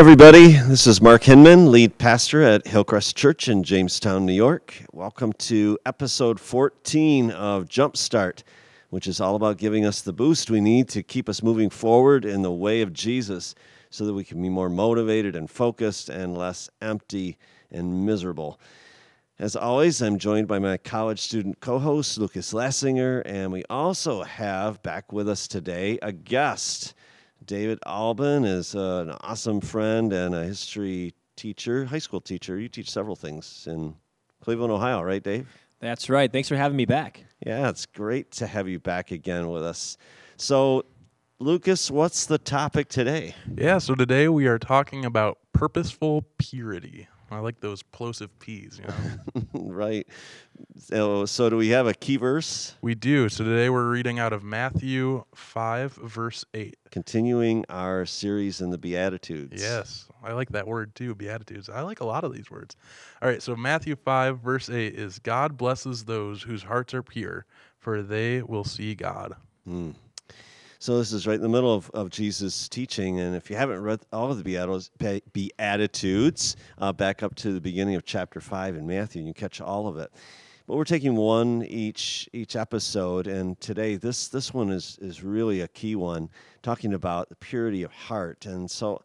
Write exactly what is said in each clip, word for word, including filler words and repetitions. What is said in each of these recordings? everybody. This is Mark Hinman, lead pastor at Hillcrest Church in Jamestown, New York. Welcome to episode fourteen of Jumpstart, which is all about giving us the boost we need to keep us moving forward in the way of Jesus so that we can be more motivated and focused and less empty and miserable. As always, I'm joined by my college student co-host, Lucas Lassinger, and we also have back with us today a guest. David Alban is uh, an awesome friend and a history teacher, high school teacher. You teach several things in Cleveland, Ohio, right, Dave? That's right. Thanks for having me back. Yeah, it's great to have you back again with us. So, Lucas, what's the topic today? Yeah, so today we are talking about purposeful purity. I like those plosive P's, you know? Right. So, so do we have a key verse? We do. So today we're reading out of Matthew five, verse eight. Continuing our series in the Beatitudes. Yes. I like that word, too, Beatitudes. I like a lot of these words. All right, so Matthew five, verse eight is, God blesses those whose hearts are pure, for they will see God. Mm. So this is right in the middle of, of Jesus' teaching, and if you haven't read all of the Beatitudes, uh, back up to the beginning of chapter five in Matthew, and you catch all of it. But we're taking one each each episode, and today this this one is, is really a key one, talking about the purity of heart. And so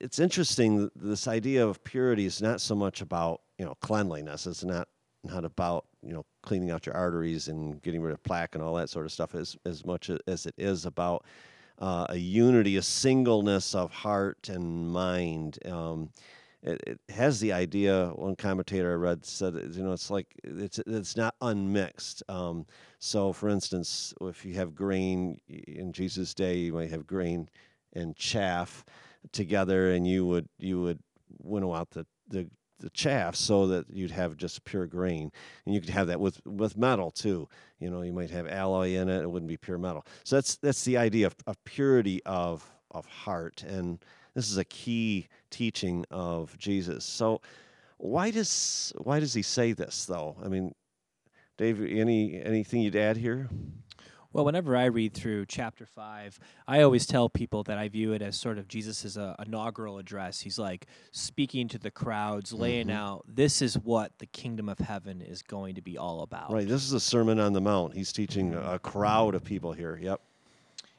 it's interesting, this idea of purity is not so much about, you know, cleanliness. It's not not about, you know, cleaning out your arteries and getting rid of plaque and all that sort of stuff, as, as much as it is about uh, a unity, a singleness of heart and mind. Um, it, it has the idea, one commentator I read said, you know, it's like, it's it's not unmixed. Um, so, for instance, if you have grain in Jesus' day, you might have grain and chaff together, and you would, you would winnow out the, the the chaff so that you'd have just pure grain. And you could have that with, with metal too. You know, you might have alloy in it. It wouldn't be pure metal. So that's that's the idea of, of purity of of heart. And this is a key teaching of Jesus. So why does why does he say this, though? I mean, Dave, any anything you'd add here? Well, whenever I read through chapter five, I always tell people that I view it as sort of Jesus' uh, inaugural address. He's like speaking to the crowds, laying mm-hmm. out, this is what the kingdom of heaven is going to be all about. Right, this is a Sermon on the Mount. He's teaching a crowd of people here, yep.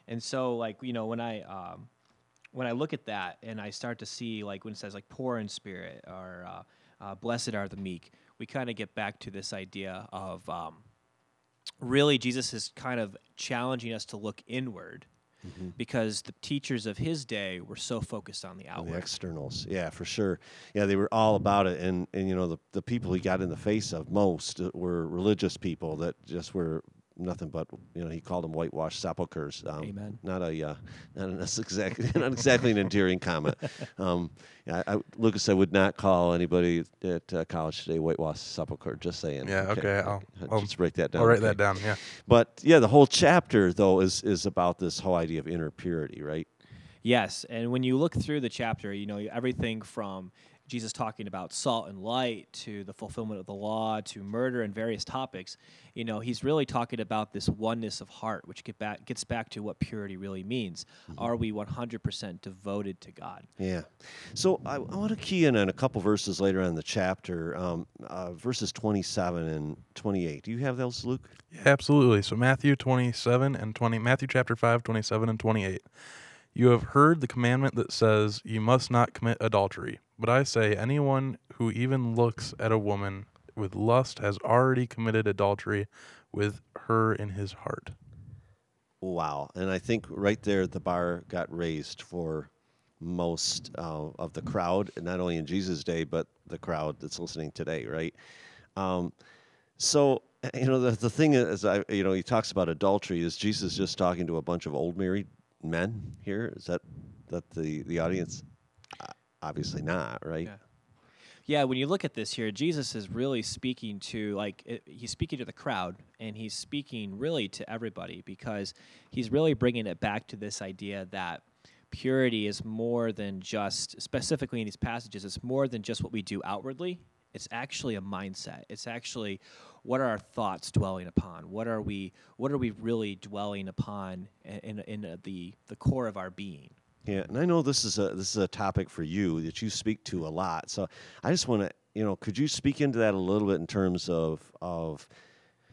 And so, like, you know, when I... Um, when I look at that and I start to see, like, when it says, like, poor in spirit or uh, uh, blessed are the meek, we kind of get back to this idea of um, really Jesus is kind of challenging us to look inward mm-hmm. because the teachers of his day were so focused on the outward. The externals, yeah, for sure. Yeah, they were all about it. And, and you know, the, the people he got in the face of most were religious people that just were... nothing but, you know, he called them whitewashed sepulchres. Um, Amen. Not a, uh, not an exactly, not exactly an endearing comment. Um, yeah, I, I, Lucas, I would not call anybody at uh, college today whitewashed sepulchre. Just saying. Yeah. Okay. okay I'll, I'll just break that down. I'll write okay. that down. Yeah. But yeah, the whole chapter though is is about this whole idea of inner purity, right? Yes, and when you look through the chapter, you know everything from Jesus talking about salt and light to the fulfillment of the law to murder and various topics, you know, he's really talking about this oneness of heart, which get back, gets back to what purity really means. Mm-hmm. Are we one hundred percent devoted to God? Yeah. So I, I want to key in on a couple verses later on in the chapter, um, uh, verses twenty-seven and twenty-eight. Do you have those, Luke? Yeah, absolutely. So Matthew twenty-seven and twenty, Matthew chapter five, twenty-seven and twenty-eight. You have heard the commandment that says, you must not commit adultery. But I say, anyone who even looks at a woman with lust has already committed adultery with her in his heart. Wow. And I think right there the bar got raised for most uh, of the crowd, not only in Jesus' day, but the crowd that's listening today, right? Um, so... You know, the the thing is, I you know, he talks about adultery. Is Jesus just talking to a bunch of old married men here? Is that that the, the audience? Uh, obviously not, right? Yeah. yeah, when you look at this here, Jesus is really speaking to, like, it, he's speaking to the crowd, and he's speaking really to everybody because he's really bringing it back to this idea that purity is more than just, specifically in these passages, it's more than just what we do outwardly. It's actually a mindset. It's actually what are our thoughts dwelling upon? What are we? What are we really dwelling upon in in, in the the core of our being? Yeah, and I know this is a this is a topic for you that you speak to a lot. So I just want to, you know, could you speak into that a little bit in terms of of,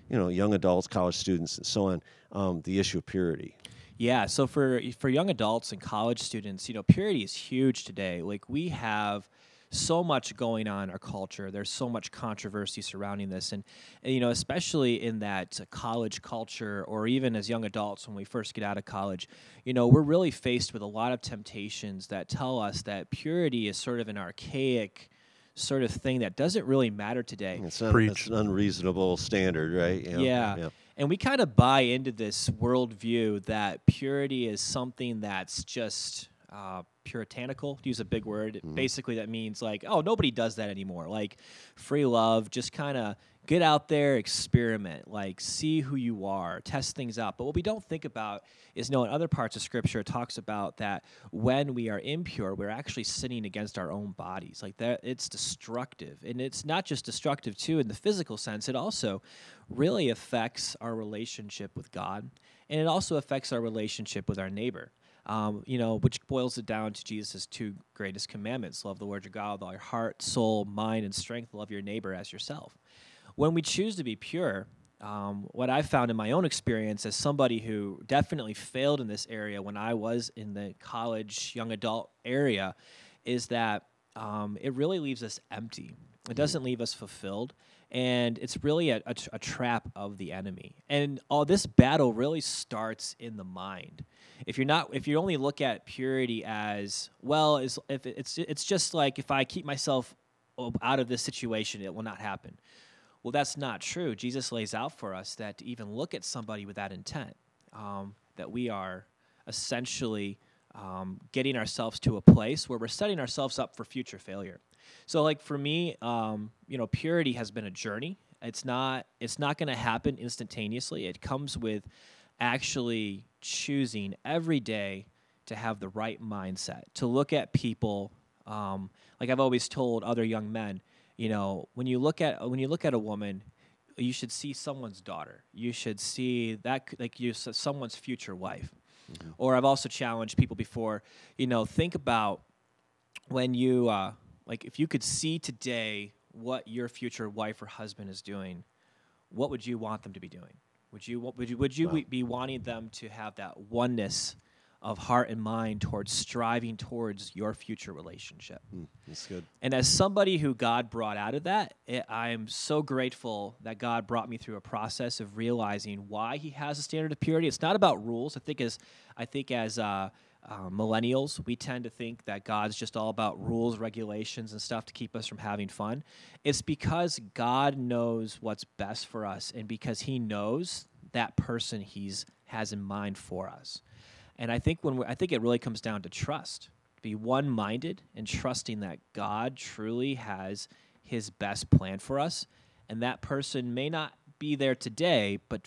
you know, young adults, college students, and so on, um, the issue of purity? Yeah, so for for young adults and college students, you know, purity is huge today. Like, we have so much going on in our culture. There's so much controversy surrounding this. And, and, you know, especially in that college culture, or even as young adults when we first get out of college, you know, we're really faced with a lot of temptations that tell us that purity is sort of an archaic sort of thing that doesn't really matter today. It's, un- it's an unreasonable standard, right? Yeah. yeah. yeah. And we kind of buy into this worldview that purity is something that's just uh, puritanical, to use a big word. Mm-hmm. Basically, that means, like, oh, nobody does that anymore. Like, free love, just kind of get out there, experiment, like, see who you are, test things out. But what we don't think about is, no, in other parts of Scripture, it talks about that when we are impure, we're actually sinning against our own bodies. Like, that, it's destructive. And it's not just destructive, too, in the physical sense. It also really affects our relationship with God, and it also affects our relationship with our neighbor. Um, you know, which boils it down to Jesus' two greatest commandments. Love the Lord your God with all your heart, soul, mind, and strength. Love your neighbor as yourself. When we choose to be pure, um, what I found in my own experience as somebody who definitely failed in this area when I was in the college, young adult area, is that um, it really leaves us empty. It doesn't leave us fulfilled. And it's really a, a, a trap of the enemy. And all this battle really starts in the mind. If you're not, if you only look at purity as, well, as if it's it's just like, if I keep myself out of this situation, it will not happen. Well, that's not true. Jesus lays out for us that to even look at somebody with that intent, um, that we are essentially um, getting ourselves to a place where we're setting ourselves up for future failure. So, like, for me, um, you know, purity has been a journey. It's not it's not going to happen instantaneously. It comes with actually choosing every day to have the right mindset, to look at people. Um, like I've always told other young men, you know, when you look at when you look at a woman, you should see someone's daughter. You should see that, like, you someone's future wife. Mm-hmm. Or I've also challenged people before, you know, think about when you. Uh, Like, if you could see today what your future wife or husband is doing, what would you want them to be doing? Would you would you would you wow. be wanting them to have that oneness of heart and mind towards striving towards your future relationship? Mm, that's good. And as somebody who God brought out of that, it, I'm so grateful that God brought me through a process of realizing why He has a standard of purity. It's not about rules. I think as I think as uh, Uh, millennials, we tend to think that God's just all about rules, regulations, and stuff to keep us from having fun. It's because God knows what's best for us, and because He knows that person He's has in mind for us. And I think when we, I think it really comes down to trust, be one-minded, and trusting that God truly has His best plan for us, and that person may not be there today, but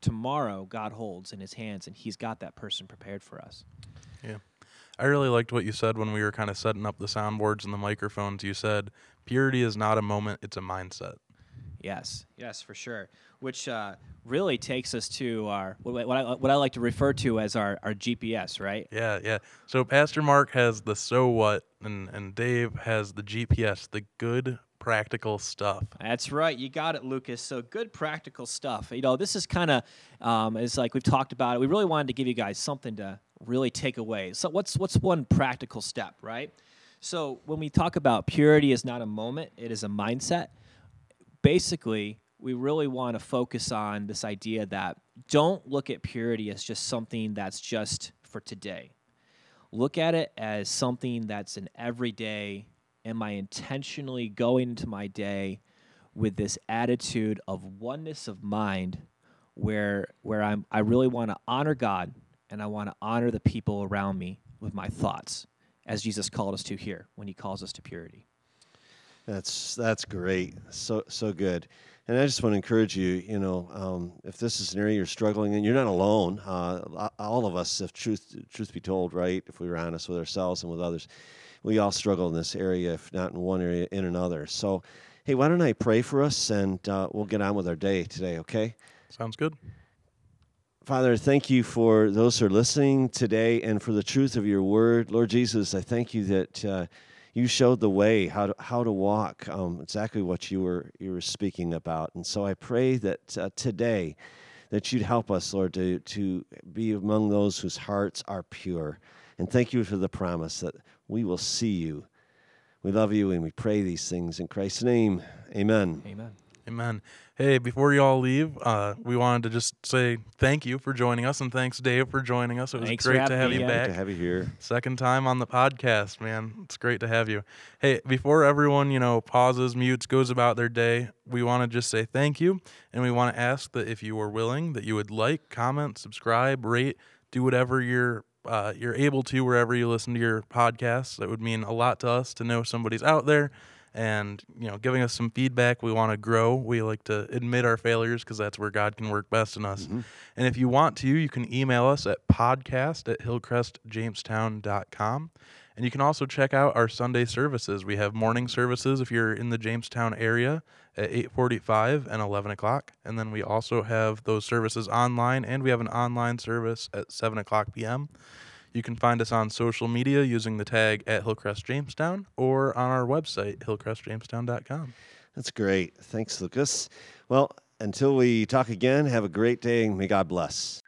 tomorrow God holds in His hands, and He's got that person prepared for us. Yeah. I really liked what you said when we were kind of setting up the soundboards and the microphones. You said, purity is not a moment, it's a mindset. Yes. Yes, for sure. Which uh, really takes us to our what, what, I, what I like to refer to as our, our G P S, right? Yeah, yeah. So Pastor Mark has the so what, and, and Dave has the G P S, the good practical stuff. That's right. You got it, Lucas. So good practical stuff. You know, this is kind of, um, it's like we've talked about it. We really wanted to give you guys something to really take away. So what's what's one practical step, right? So when we talk about purity is not a moment, it is a mindset. Basically, we really want to focus on this idea that don't look at purity as just something that's just for today. Look at it as something that's an everyday. Am I intentionally going into my day with this attitude of oneness of mind where where I'm I really want to honor God, and I want to honor the people around me with my thoughts, as Jesus called us to here when He calls us to purity. That's that's great. So so good. And I just want to encourage you, you know, um, if this is an area you're struggling in, you're not alone. Uh, all of us, if truth truth be told, right, if we were honest with ourselves and with others, we all struggle in this area, if not in one area, in another. So, hey, why don't I pray for us, and uh, we'll get on with our day today, okay? Sounds good. Father, thank you for those who are listening today and for the truth of your word. Lord Jesus, I thank you that uh, you showed the way, how to, how to walk, um, exactly what you were you were speaking about. And so I pray that uh, today that you'd help us, Lord, to, to be among those whose hearts are pure. And thank you for the promise that we will see you. We love you and we pray these things in Christ's name. Amen. Amen. Amen. Hey, before you all leave, uh, we wanted to just say thank you for joining us, and thanks, Dave, for joining us. It was thanks great to have you back. Great to have you here. Second time on the podcast, man. It's great to have you. Hey, before everyone, you know, pauses, mutes, goes about their day, we want to just say thank you, and we want to ask that if you are willing, that you would like, comment, subscribe, rate, do whatever you're uh, you're able to wherever you listen to your podcasts. That would mean a lot to us to know somebody's out there. And, you know, giving us some feedback. We want to grow. We like to admit our failures because that's where God can work best in us. Mm-hmm. And if you want to, you can email us at podcast at hillcrest jamestown dot com. And you can also check out our Sunday services. We have morning services if you're in the Jamestown area at eight forty-five and eleven o'clock. And then we also have those services online, and we have an online service at seven o'clock p.m. You can find us on social media using the tag at Hillcrest Jamestown or on our website, hillcrest jamestown dot com. That's great. Thanks, Lucas. Well, until we talk again, have a great day, and may God bless.